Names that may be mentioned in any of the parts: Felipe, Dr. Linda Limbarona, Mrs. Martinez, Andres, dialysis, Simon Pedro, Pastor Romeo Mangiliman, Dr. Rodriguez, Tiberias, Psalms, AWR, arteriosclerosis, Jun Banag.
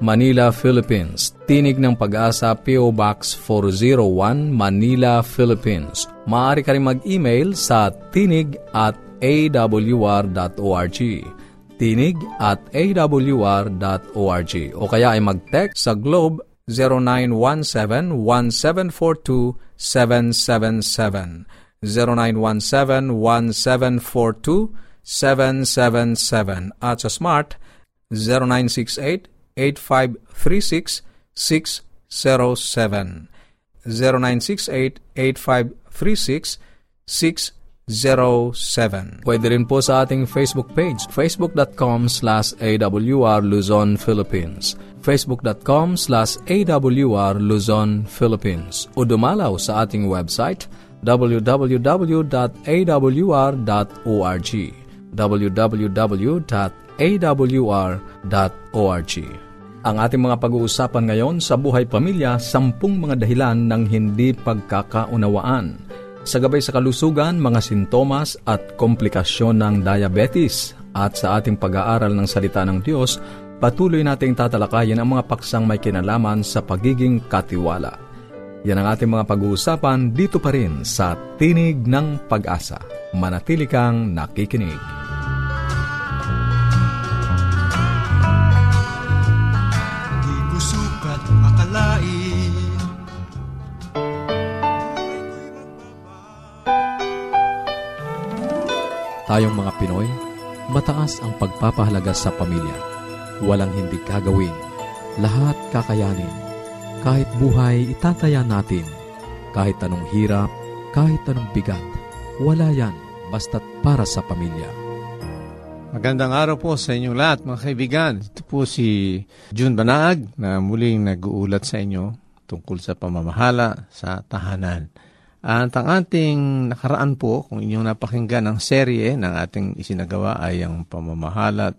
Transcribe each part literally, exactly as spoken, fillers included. Manila, Philippines. Tinig ng Pag-asa, P O. Box four oh one, Manila, Philippines. Maaari ka rin mag-email sa tinig at a w r dot org, tinig at a w r dot org, o kaya ay mag-text sa Globe zero nine one seven one seven four two seven seven seven, zero nine one seven one seven four two seven seven seven, at sa Smart zero nine six eight eight five three six six zero seven, zero nine six eight eight five three six six zero seven. Pwede rin po sa ating Facebook page, facebook.com slash AWR Luzon, Philippines. facebook.com slash AWR Luzon, Philippines. O dumalaw sa ating website, w w w dot a w r dot org, w w w dot a w r dot org. Ang ating mga pag-uusapan ngayon sa buhay pamilya, sampung mga dahilan ng hindi pagkakaunawaan. Sa gabay sa kalusugan, mga sintomas at komplikasyon ng diabetes. At sa ating pag-aaral ng salita ng Diyos, patuloy nating tatalakayin ang mga paksang may kinalaman sa pagiging katiwala. Yan ang ating mga pag-uusapan dito pa rin sa Tinig ng Pag-asa. Manatili kang nakikinig. Tayong mga Pinoy, mataas ang pagpapahalaga sa pamilya. Walang hindi kagawin, lahat kakayanin. Kahit buhay, itataya natin. Kahit anong hirap, kahit anong bigat, wala yan basta't para sa pamilya. Magandang araw po sa inyong lahat, mga kaibigan. Ito po si Jun Banag na muling nag-uulat sa inyo tungkol sa pamamahala sa tahanan. At ang ating nakaraan po, kung inyong napakinggan ang serye ng ating isinagawa ay ang pamamahala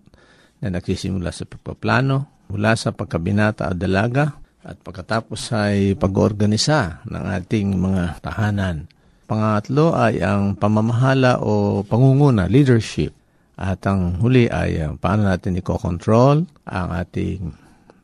na nagsisimula sa pagpaplano, mula sa pagkabinata at dalaga, at pagkatapos ay pag-oorganisa ng ating mga tahanan. Pangatlo ay ang pamamahala o pangunguna, leadership. At ang huli ay paano natin i-control ang ating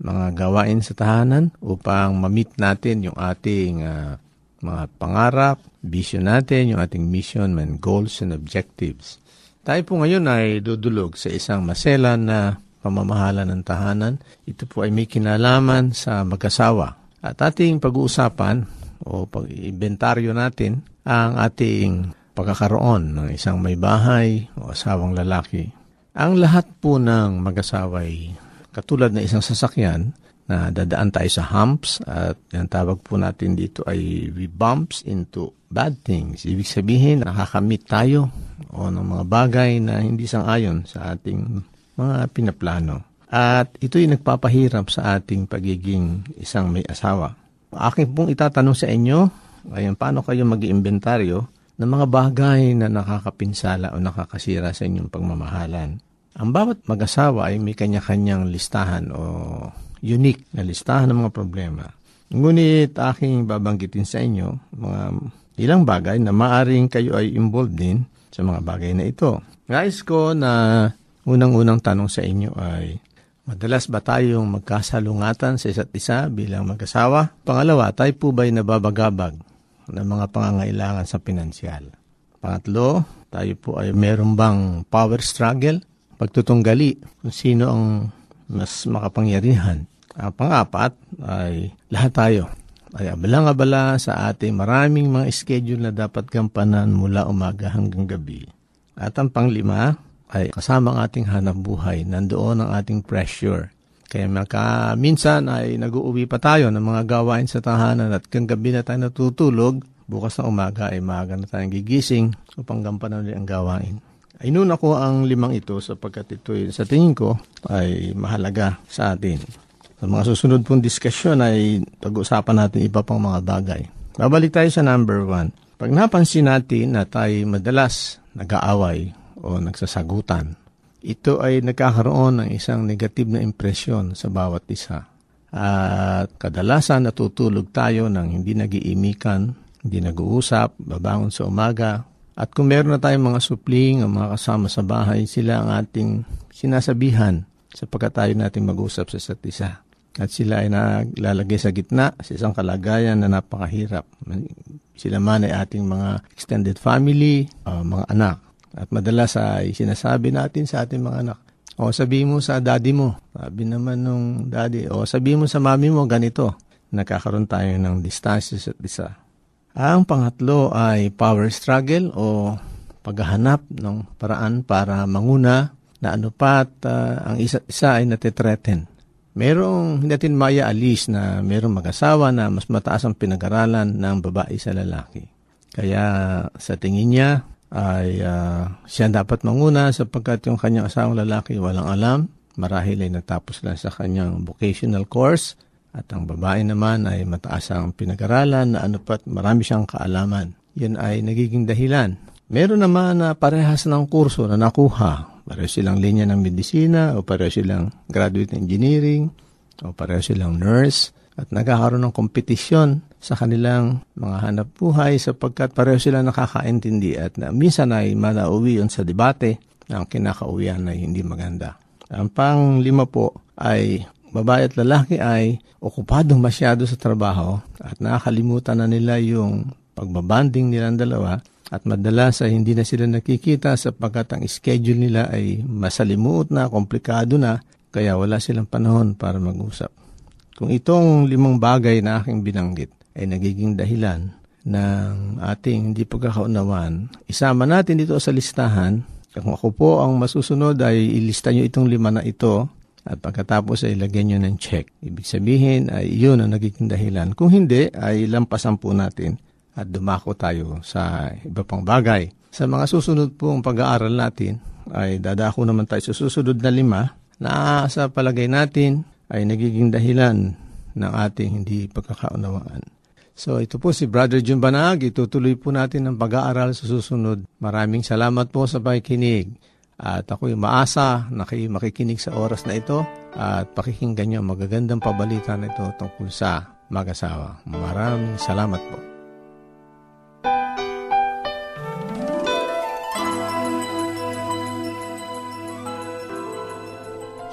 mga gawain sa tahanan upang ma-meet natin yung ating uh, mga pangarap, vision natin, yung ating mission and goals and objectives. Tayo po ngayon ay dudulog sa isang maselan na pamamahala ng tahanan. Ito po ay may kinalaman sa mag-asawa. At ating pag-uusapan o pag-inventaryo natin ang ating pagkakaroon ng isang may bahay o asawang lalaki. Ang lahat po ng mag-asawa ay katulad na isang sasakyan, na dadaan tayo sa humps at ang tawag po natin dito ay we bumps into bad things. Ibig sabihin, nakakamit tayo o ng mga bagay na hindi sang-ayon sa ating mga pinaplano. At ito'y nagpapahirap sa ating pagiging isang may asawa. Aking pong itatanong sa inyo, ayan, paano kayo mag-iimbentaryo ng mga bagay na nakakapinsala o nakakasira sa inyong pagmamahalan? Ang bawat mag-asawa ay may kanya-kanyang listahan o unique na listahan ng mga problema. Ngunit aking babanggitin sa inyo mga ilang bagay na maaring kayo ay involved din sa mga bagay na ito. Nais ko na unang-unang tanong sa inyo ay, Madalas ba tayong magkasalungatan sa isa't isa bilang mag-asawa? Pangalawa, tayo po ba'y nababagabag ng mga pangangailangan sa pinansyal? Pangatlo, tayo po ay meron bang power struggle? Pagtutunggali kung sino ang mas makapangyarihan. Ang pangapat ay lahat tayo ay abalang-abala sa ating maraming mga schedule na dapat gampanan mula umaga hanggang gabi. At ang panglima, ay kasama ang ating hanap buhay. Nandoon ang ating pressure. Kaya maka, minsan ay nag-uuwi pa tayo ng mga gawain sa tahanan at kung gabi na tayo natutulog, bukas na umaga ay maaga na tayong gigising upang gampanan ulit ang gawain. Inuna ko ang limang ito sapagkat ito sa tingin ko ay mahalaga sa atin. Sa mga susunod pong diskusyon ay pag-usapan natin iba pang mga bagay. Babalik tayo sa number one. Pag napansin natin na tayo madalas nag-aaway, o nagsasagutan. Ito ay nagkakaroon ng isang negative na impresyon sa bawat isa. At kadalasan natutulog tayo ng hindi nag-iimikan, hindi nag-uusap, babangon sa umaga. At kung meron na tayong mga supling o mga kasama sa bahay, sila ang ating sinasabihan sa pagkatayo natin mag-usap sa isa't isa. At sila ay nalalagay sa gitna sa isang kalagayan na napakahirap. Sila man ay ating mga extended family o mga anak. At madalas ay sinasabi natin sa ating mga anak, o sabihin mo sa daddy mo, sabi naman nung daddy, o sabihin mo sa mami mo, ganito. Nakakaroon tayo ng distance sa isa. Ang pangatlo ay power struggle o paghahanap ng paraan para manguna na ano pa at uh, ang isa, isa ay natitreaten. Merong hindi natin maya alis na merong mag-asawa na mas mataas ang pinag-aralan ng babae sa lalaki. Kaya sa tingin niya, ay uh, siya dapat manguna sapagkat yung kanyang asawang lalaki walang alam. Marahil ay natapos lang sa kanyang vocational course at ang babae naman ay mataas ang pinag-aralan na ano pat marami siyang kaalaman. Yan ay nagiging dahilan. Meron naman na uh, parehas ng kurso na nakuha. Pareho silang linya ng medisina o pareho silang graduate engineering o pareho silang nurse at nagkakaroon ng kompetisyon sa kanilang mga hanap buhay sapagkat pareho sila nakakaintindi at na minsan ay malauwi yun sa debate na ang kinakauwian ay hindi maganda. Ang panglima po ay babae at lalaki ay okupadong masyado sa trabaho at nakakalimutan na nila yung pagbabanding nilang dalawa at madalas ay hindi na sila nakikita sapagkat ang schedule nila ay masalimuot na, komplikado na, kaya wala silang panahon para mag-usap. Kung itong limang bagay na aking binanggit ay nagiging dahilan ng ating hindi pagkakaunawan, isama natin dito sa listahan. Kung ako po ang masusunod ay ilista nyo itong lima na ito at pagkatapos ay ilagay nyo ng check. Ibig sabihin ay yun ang nagiging dahilan. Kung hindi ay lampasan po natin at dumako tayo sa iba pang bagay. Sa mga susunod pong pag-aaral natin ay dadako naman tayo sa susunod na lima na sa palagay natin ay nagiging dahilan ng ating hindi pagkakaunawaan. So ito po si Brother Jun Banag. Itutuloy po natin ang pag-aaral sa susunod. Maraming salamat po sa pakikinig. At ako'y maasa na kayo makikinig sa oras na ito at pakikinggan niyo ang magagandang pabalita na ito tungkol sa mag-asawa. Maraming salamat po.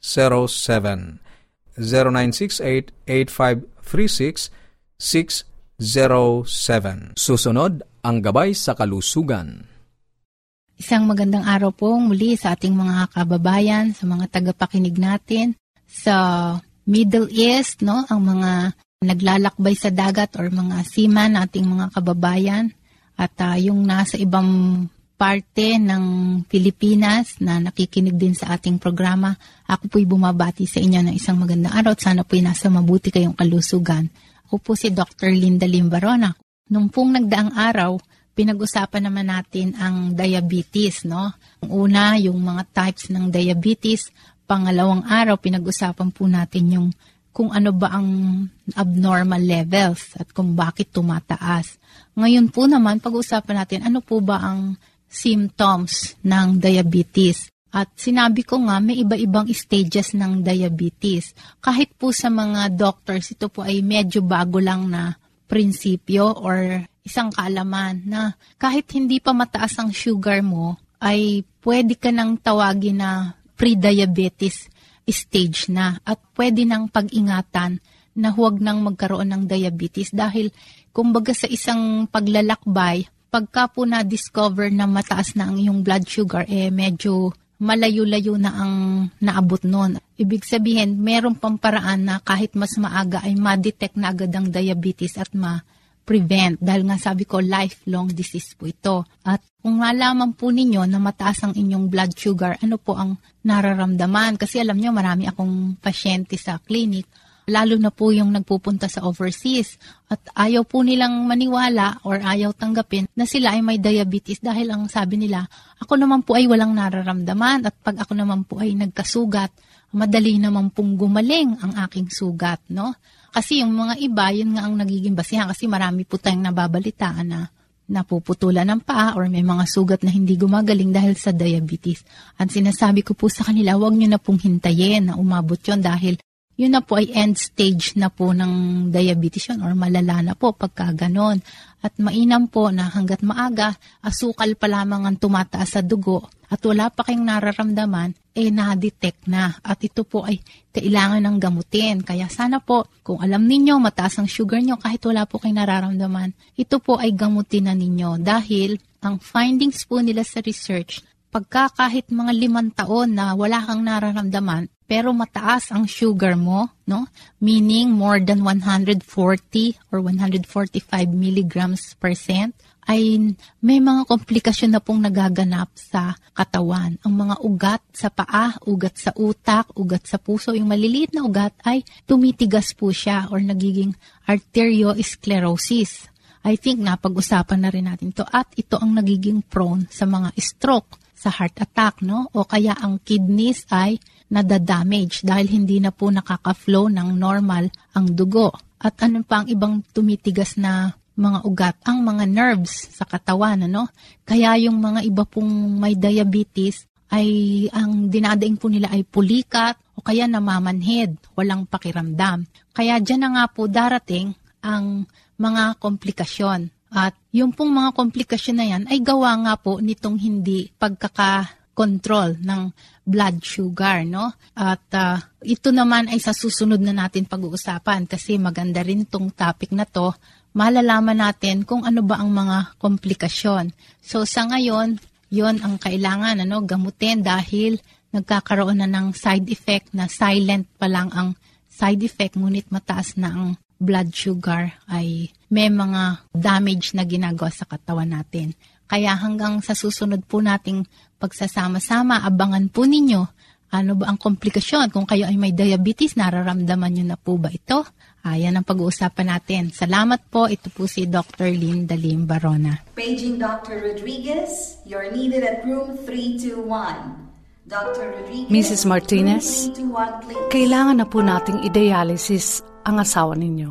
seven. zero nine six eight eight five three six six zero seven. Susunod, ang gabay sa kalusugan. Isang magandang araw po muli sa ating mga kababayan, sa mga tagapakinig natin, sa Middle East, no, ang mga naglalakbay sa dagat or mga seaman, ating mga kababayan, at uh, yung nasa ibang parte ng Pilipinas na nakikinig din sa ating programa. Ako po'y bumabati sa inyo ng isang magandang araw at sana po'y nasa mabuti kayong kalusugan. Ako po si Doctor Linda Limbarona. Nung pong nagdaang araw, pinag-usapan naman natin ang diabetes, no? Una, yung mga types ng diabetes. Pangalawang araw, pinag-usapan po natin yung kung ano ba ang abnormal levels at kung bakit tumataas. Ngayon po naman, pag-usapan natin ano po ba ang symptoms ng diabetes. At sinabi ko nga, may iba-ibang stages ng diabetes. Kahit po sa mga doctors, ito po ay medyo bago lang na prinsipyo or isang kaalaman na kahit hindi pa mataas ang sugar mo, ay pwede ka nang tawagin na pre-diabetes stage na at pwede nang pag-ingatan na huwag nang magkaroon ng diabetes dahil kumbaga sa isang paglalakbay, pagka po na-discover na mataas na ang iyong blood sugar, eh medyo malayo-layo na ang naabot nun. Ibig sabihin, meron pang paraan na kahit mas maaga ay ma-detect na agad ang diabetes at ma-prevent dahil nga sabi ko, lifelong disease po ito. At kung malaman po ninyo na mataas ang inyong blood sugar, ano po ang nararamdaman? Kasi alam nyo, marami akong pasyente sa clinic, lalo na po yung nagpupunta sa overseas. At ayaw po nilang maniwala or ayaw tanggapin na sila ay may diabetes dahil ang sabi nila, ako naman po ay walang nararamdaman at pag ako naman po ay nagkasugat, madali naman pong gumaling ang aking sugat, no? Kasi yung mga iba, yun nga ang nagiging basihan kasi marami po tayong nababalitaan na napuputulan ng paa or may mga sugat na hindi gumagaling dahil sa diabetes. At sinasabi ko po sa kanila, huwag nyo na pong hintayin na umabot yun dahil yun na po ay end stage na po ng diabetes yun or malala na po pagka ganon. At mainam po na hanggat maaga, asukal pa lamang ang tumataas sa dugo at wala pa kayong nararamdaman, eh na-detect na. At ito po ay kailangan ng gamutin. Kaya sana po, kung alam ninyo, mataas ang sugar nyo, kahit wala po kayong nararamdaman, ito po ay gamutin na ninyo. Dahil ang findings po nila sa research, pagka kahit mga limang taon na wala kang nararamdaman, pero mataas ang sugar mo, no? Meaning more than one hundred forty or one hundred forty-five milligrams percent, ay may mga komplikasyon na pong nagaganap sa katawan. Ang mga ugat sa paa, ugat sa utak, ugat sa puso, yung maliliit na ugat ay tumitigas po siya or nagiging arteriosclerosis. I think napag-usapan na rin natin to at ito ang nagiging prone sa mga stroke, sa heart attack, no? O kaya ang kidneys ay nadadamage dahil hindi na po nakaka-flow ng normal ang dugo. At ano pa ang ibang tumitigas na mga ugat? Ang mga nerves sa katawan, ano? Kaya yung mga iba pong may diabetes ay ang dinadaing po nila ay pulikat o kaya namamanhid, walang pakiramdam. Kaya dyan na nga po darating ang mga komplikasyon. At yung pong mga komplikasyon na yan ay gawa nga po nitong hindi pagkakakontrol ng blood sugar, no? At uh, ito naman ay sa susunod na natin pag-uusapan kasi maganda rin itong topic na to. Malalaman natin kung ano ba ang mga komplikasyon. So sa ngayon, yon ang kailangan, ano, gamutin dahil nagkakaroon na ng side effect na silent pa lang ang side effect ngunit mataas na ang blood sugar ay may mga damage na ginagawa sa katawan natin. Kaya hanggang sa susunod po nating pagsasama-sama, abangan po ninyo ano ba ang komplikasyon. Kung kayo ay may diabetes, nararamdaman nyo na po ba ito? Ayan ang pag-uusapan natin. Salamat po. Ito po si Doctor Linda Limbarona. Paging Doctor Rodriguez, you're needed at room three two one. Doctor Rodriguez, Missus Martinez, kailangan na po nating i-dialysis ang asawa ninyo.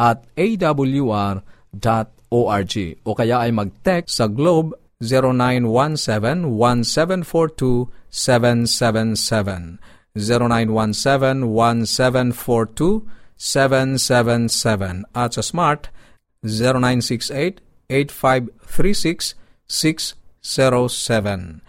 at a w r dot org o kaya ay mag-text sa Globe zero nine one seven one seven four two seven seven seven zero nine one seven, one seven four two, seven seven seven at sa Smart zero nine six eight, eight five three six, six zero seven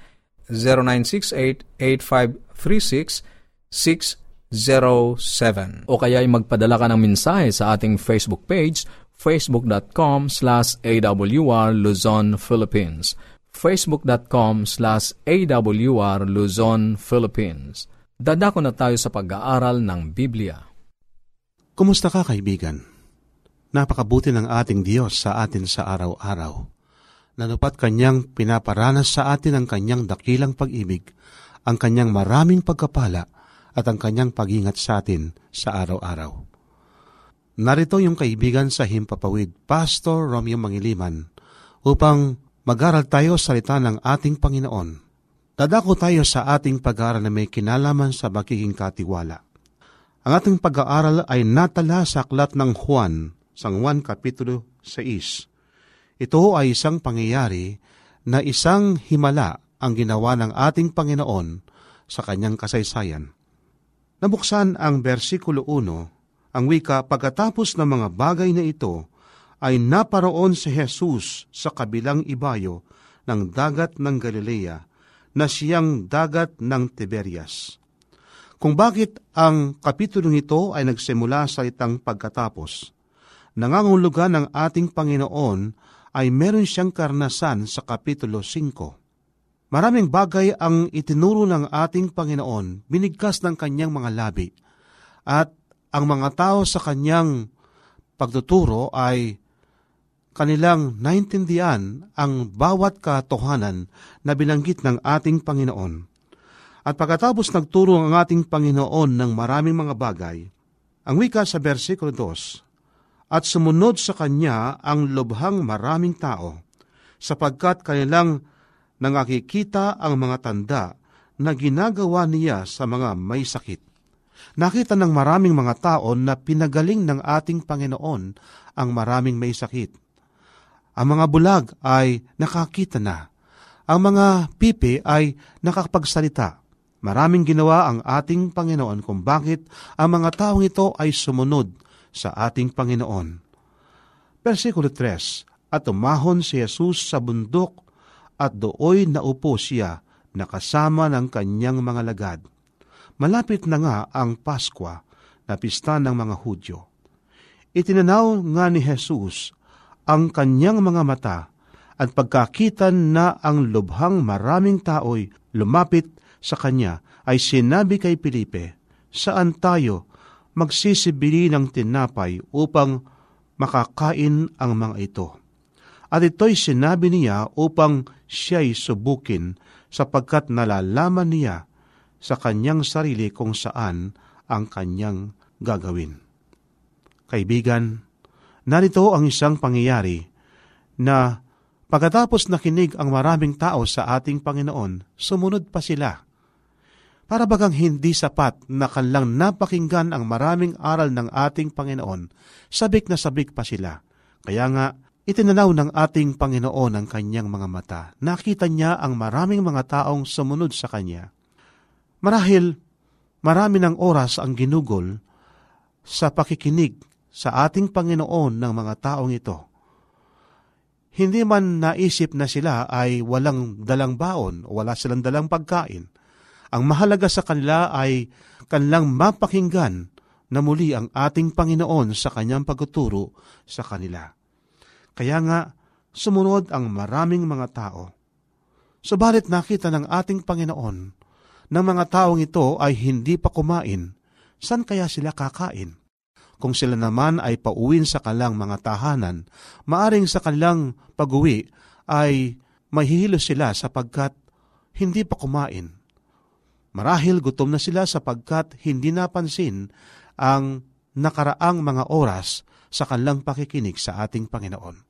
zero nine six eight, eight five three six, six zero seven O kaya'y magpadala ka ng mensahe sa ating Facebook page facebook.com slash AWR Luzon, Philippines facebook.com slash AWR Luzon, Philippines Dadako na tayo sa pag-aaral ng Biblia. Kumusta ka, kaibigan? Napakabuti ng ating Diyos sa atin sa araw-araw. Nanupat Kanyang pinaparanas sa atin ang Kanyang dakilang pag-ibig, ang Kanyang maraming pagkapala, at ang Kanyang pag-ingat sa atin sa araw-araw. Narito yung kaibigan sa Himpapawid, Pastor Romeo Mangiliman, upang mag-aral tayo sa salita ng ating Panginoon. Dadako tayo sa ating pag-aaral na may kinalaman sa pagiging katiwala. Ang ating pag-aaral ay natala sa aklat ng Juan, San Juan Kapitulo sais. Ito ay isang pangyayari na isang himala ang ginawa ng ating Panginoon sa kanyang kasaysayan. Nabuksan ang bersikulo one, ang wika, pagkatapos ng mga bagay na ito, ay naparoon si Jesus sa kabilang ibayo ng dagat ng Galilea, na siyang dagat ng Tiberias. Kung bakit ang kapitulong ito ay nagsimula sa itang pagkatapos, nangangulugan ng ating Panginoon ay meron siyang karanasan sa kapitulo five. Maraming bagay ang itinuro ng ating Panginoon, binigkas ng kanyang mga labi, at ang mga tao sa kanyang pagtuturo ay kanilang naintindihan ang bawat katotohanan na binanggit ng ating Panginoon. At pagkatapos nagturo ang ating Panginoon ng maraming mga bagay, ang wika sa bersikulo two, at sumunod sa kanya ang lubhang maraming tao, sapagkat kanilang nangakikita ang mga tanda na ginagawa niya sa mga may sakit. Nakita ng maraming mga tao na pinagaling ng ating Panginoon ang maraming may sakit. Ang mga bulag ay nakakita na. Ang mga pipi ay nakakapagsalita. Maraming ginawa ang ating Panginoon kung bakit ang mga taong ito ay sumunod sa ating Panginoon. Bersikulo three, at umahon si Jesus sa bundok at dooy naupo siya nakasama ng kanyang mga lagad. Malapit na nga ang Pasko na pista ng mga Hudyo. Itinanaw nga ni Jesus ang kanyang mga mata at pagkakitan na ang lubhang maraming tao'y lumapit sa kanya ay sinabi kay Pilipe, saan tayo magsisibili ng tinapay upang makakain ang mga ito? At ito'y sinabi niya upang siya'y subukin sapagkat nalalaman niya sa kanyang sarili kung saan ang kanyang gagawin. Kaibigan, narito ang isang pangyayari na pagkatapos nakinig ang maraming tao sa ating Panginoon, sumunod pa sila. Para bagang hindi sapat na kanilang napakinggan ang maraming aral ng ating Panginoon, sabik na sabik pa sila. Kaya nga, itinanaw ng ating Panginoon ang kanyang mga mata. Nakita niya ang maraming mga taong sumunod sa kanya. Marahil, marami ng oras ang ginugol sa pakikinig sa ating Panginoon ng mga taong ito. Hindi man naisip na sila ay walang dalang baon o wala silang dalang pagkain. Ang mahalaga sa kanila ay kanilang mapakinggan na muli ang ating Panginoon sa kanyang pagtuturo sa kanila. Kaya nga, sumunod ang maraming mga tao. Subalit nakita ng ating Panginoon na mga taong ito ay hindi pa kumain. San kaya sila kakain? Kung sila naman ay pauwin sa kanilang mga tahanan, maaring sa kanilang pag-uwi ay mahihilo sila sapagkat hindi pa kumain. Marahil gutom na sila sapagkat hindi napansin ang nakaraang mga oras sa kanilang pakikinig sa ating Panginoon.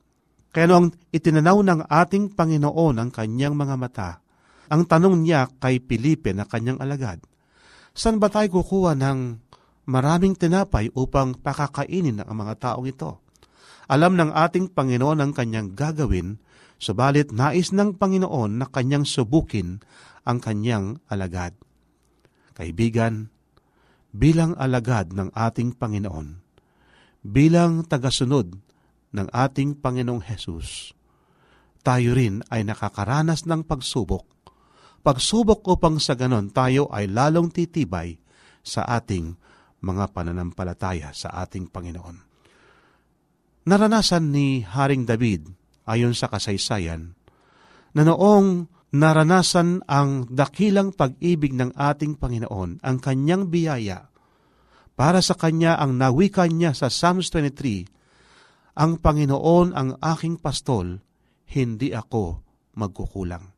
Kaya noong itinanaw ng ating Panginoon ang kanyang mga mata, ang tanong niya kay Pilipe na kanyang alagad, saan ba tayo kukuha ng maraming tinapay upang pakakainin ang mga taong ito? Alam ng ating Panginoon ang kanyang gagawin, subalit nais ng Panginoon na kanyang subukin ang kanyang alagad. kaibigan, bilang alagad ng ating Panginoon, bilang tagasunod ng ating Panginoong Hesus, tayo rin ay nakakaranas ng pagsubok. Pagsubok upang sa ganon tayo ay lalong titibay sa ating mga pananampalataya sa ating Panginoon. Naranasan ni Haring David, ayon sa kasaysayan, na noong naranasan ang dakilang pag-ibig ng ating Panginoon, ang kanyang biyaya, para sa kanya ang nawika niya sa Psalms twenty-three, ang Panginoon ang aking pastol, hindi ako magkukulang.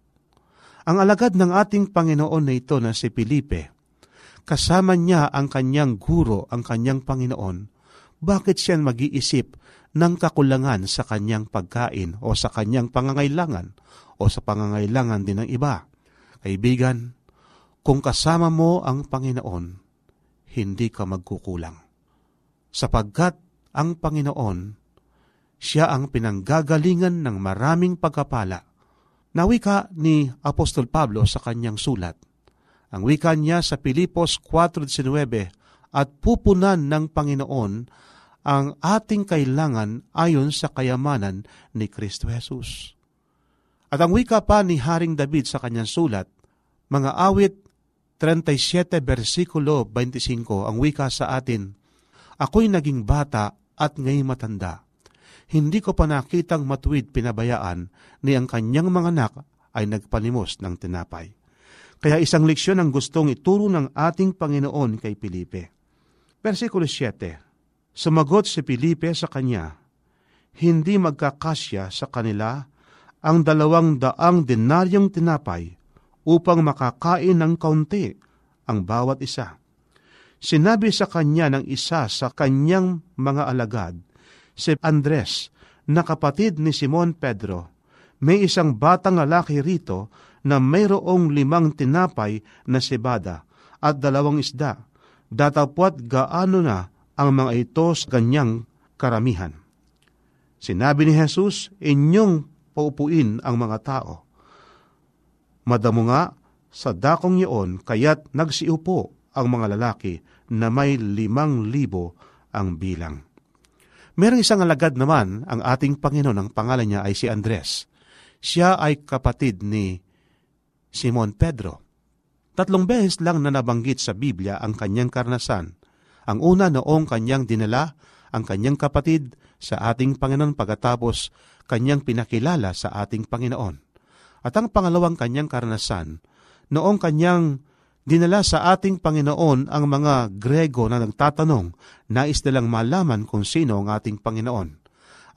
Ang alagad ng ating Panginoon na ito na si Felipe, kasama niya ang kanyang guro, ang kanyang Panginoon, bakit siya mag-iisip ng kakulangan sa kanyang pagkain o sa kanyang pangangailangan o sa pangangailangan din ng iba? Kaibigan, kung kasama mo ang Panginoon, hindi ka magkukulang. Sapagkat ang Panginoon, siya ang pinanggagalingan ng maraming pagkapala. Na wika ni Apostol Pablo sa kanyang sulat. Ang wika niya sa Filipos four nineteen, at pupunan ng Panginoon ang ating kailangan ayon sa kayamanan ni Kristo Jesus. At ang wika pa ni Haring David sa kanyang sulat, mga awit thirty-seven versikulo twenty-five, ang wika sa atin, ako'y naging bata at ngayon matanda. Hindi ko pa nakitang matuwid pinabayaan ni ang kanyang mga anak ay nagpanimos ng tinapay. Kaya isang leksyon ang gustong ituro ng ating Panginoon kay Felipe. Versikulo seven, sumagot si Felipe sa kanya, hindi magkakasya sa kanila ang dalawang daang denaryong tinapay upang makakain ng kaunti ang bawat isa. Sinabi sa kanya ng isa sa kanyang mga alagad, si Andres, na kapatid ni Simon Pedro, may isang batang lalaki rito na mayroong limang tinapay na sebada at dalawang isda, datapwat gaano na ang mga ito sa kanyang karamihan. Sinabi ni Jesus, inyong paupuin ang mga tao. Madamo nga sa dakong iyon, kaya't nagsiupo ang mga lalaki na may limang libo ang bilang. Merong isang alagad naman ang ating Panginoon, ang pangalan niya ay si Andres. Siya ay kapatid ni Simon Pedro. Tatlong beses lang na nabanggit sa Biblia ang kanyang karanasan. Ang una noong kanyang dinala ang kanyang kapatid sa ating Panginoon, pagkatapos kanyang pinakilala sa ating Panginoon. At ang pangalawang kanyang karanasan, noong kanyang dinala sa ating Panginoon ang mga Grego na nagtatanong, nais nilang malaman kung sino ang ating Panginoon.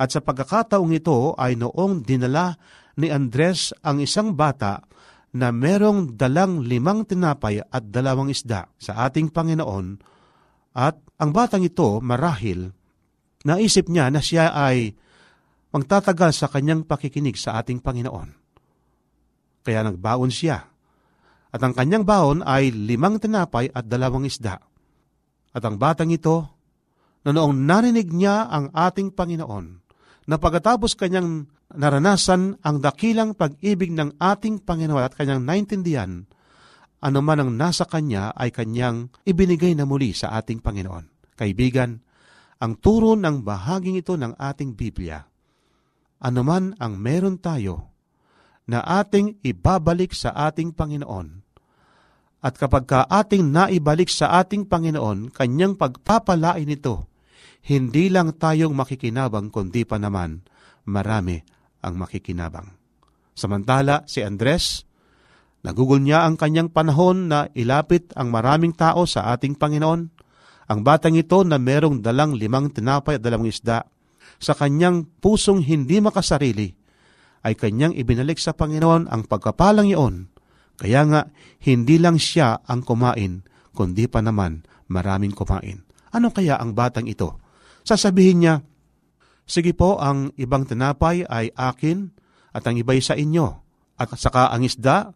At sa pagkakataong ito ay noong dinala ni Andres ang isang bata na merong dalang limang tinapay at dalawang isda sa ating Panginoon. At ang batang ito, marahil, naisip niya na siya ay magtatagal sa kanyang pakikinig sa ating Panginoon. Kaya nagbaon siya. At ang kanyang baon ay limang tinapay at dalawang isda. At ang batang ito, na noong narinig niya ang ating Panginoon, na pagkatapos kanyang naranasan ang dakilang pag-ibig ng ating Panginoon at kanyang naintindihan, anuman ang nasa kanya ay kanyang ibinigay na muli sa ating Panginoon. Kaibigan, ang turo ng bahaging ito ng ating Biblia, anuman ang meron tayo na ating ibabalik sa ating Panginoon, at kapag ka ating naibalik sa ating Panginoon, kanyang pagpapalain ito, hindi lang tayong makikinabang, kundi pa naman marami ang makikinabang. Samantala, si Andres, nagugol niya ang kanyang panahon na ilapit ang maraming tao sa ating Panginoon. Ang batang ito na merong dalang limang tinapay at dalawang isda, sa kanyang pusong hindi makasarili, ay kanyang ibinalik sa Panginoon ang pagkapalang iyon. Kaya nga, hindi lang siya ang kumain, kundi pa naman maraming kumain. Ano kaya ang batang ito? Sasabihin niya, sige po, ang ibang tinapay ay akin at ang iba'y sa inyo. At saka ang isda,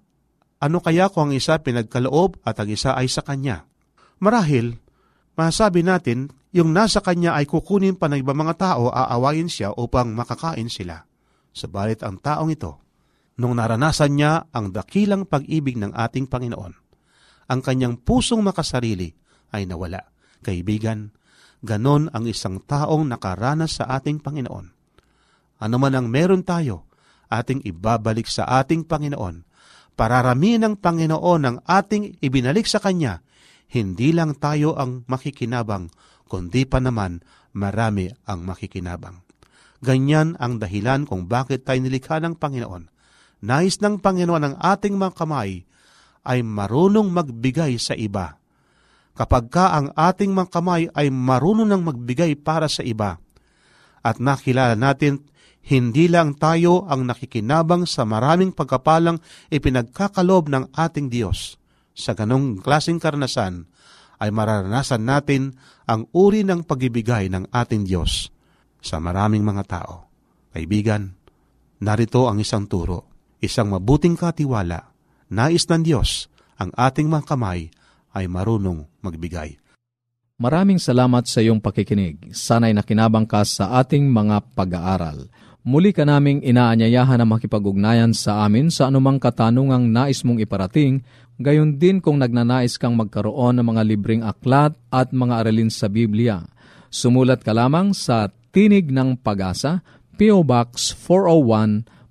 ano kaya kung ang isa pinagkaloob at ang isa ay sa kanya? Marahil, masabi natin, yung nasa kanya ay kukunin pa ng iba mga tao, aawayin siya upang makakain sila. Subalit ang taong ito, nung naranasan niya ang dakilang pag-ibig ng ating Panginoon, ang kanyang pusong makasarili ay nawala. Kaibigan, ganon ang isang taong nakaranas sa ating Panginoon. Ano man ang meron tayo, ating ibabalik sa ating Panginoon. Pararamin ng Panginoon ang ating ibinalik sa Kanya. Hindi lang tayo ang makikinabang, kundi pa naman marami ang makikinabang. Ganyan ang dahilan kung bakit tayo nilikha ng Panginoon. Nais ng Panginoon ang ating mga kamay ay marunong magbigay sa iba. Kapag ka ang ating mga kamay ay marunong ng magbigay para sa iba, at nakilala natin, hindi lang tayo ang nakikinabang sa maraming pagkapalang ipinagkakaloob ng ating Diyos. Sa ganong klaseng karanasan, ay mararanasan natin ang uri ng pagibigay ng ating Diyos sa maraming mga tao. Kaibigan, narito ang isang turo, isang mabuting katiwala, nais ng Diyos ang ating mga kamay ay marunong magbigay. Maraming salamat sa iyong pakikinig. Sana'y nakinabang ka sa ating mga pag-aaral. Muli ka naming inaanyayahan na makipag-ugnayan sa amin sa anumang katanungang nais mong iparating, gayon din kung nagnanais kang magkaroon ng mga libreng aklat at mga aralin sa Biblia. Sumulat ka lamang sa Tinig ng Pag-asa, P O Box four oh one,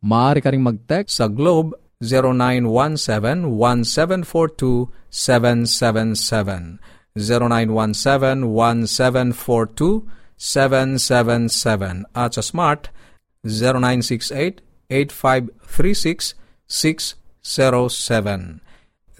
Maaari ka rin mag-text sa Globe zero nine one seven one seven four two seven seven seven, zero nine one seven one seven four two seven seven seven, at sa Smart zero nine six eight eight five three six six zero seven,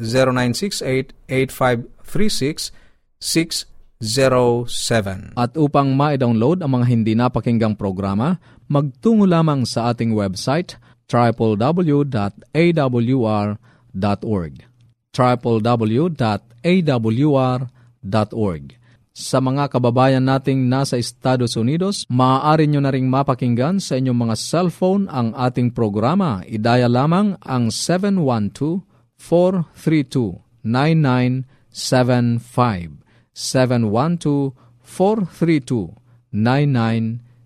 zero nine six eight eight five three six six zero seven. At upang ma-download ang mga hindi napakinggang programa, magtungo lamang sa ating website triple w dot a w r dot org, triple w dot a w r dot org. Sa mga kababayan nating nasa Estados Unidos, maaari nyo na ring mapakinggan sa inyong mga cellphone ang ating programa. Idaya lamang ang seven one two four three two nine nine seven five, seven one two four three two nine nine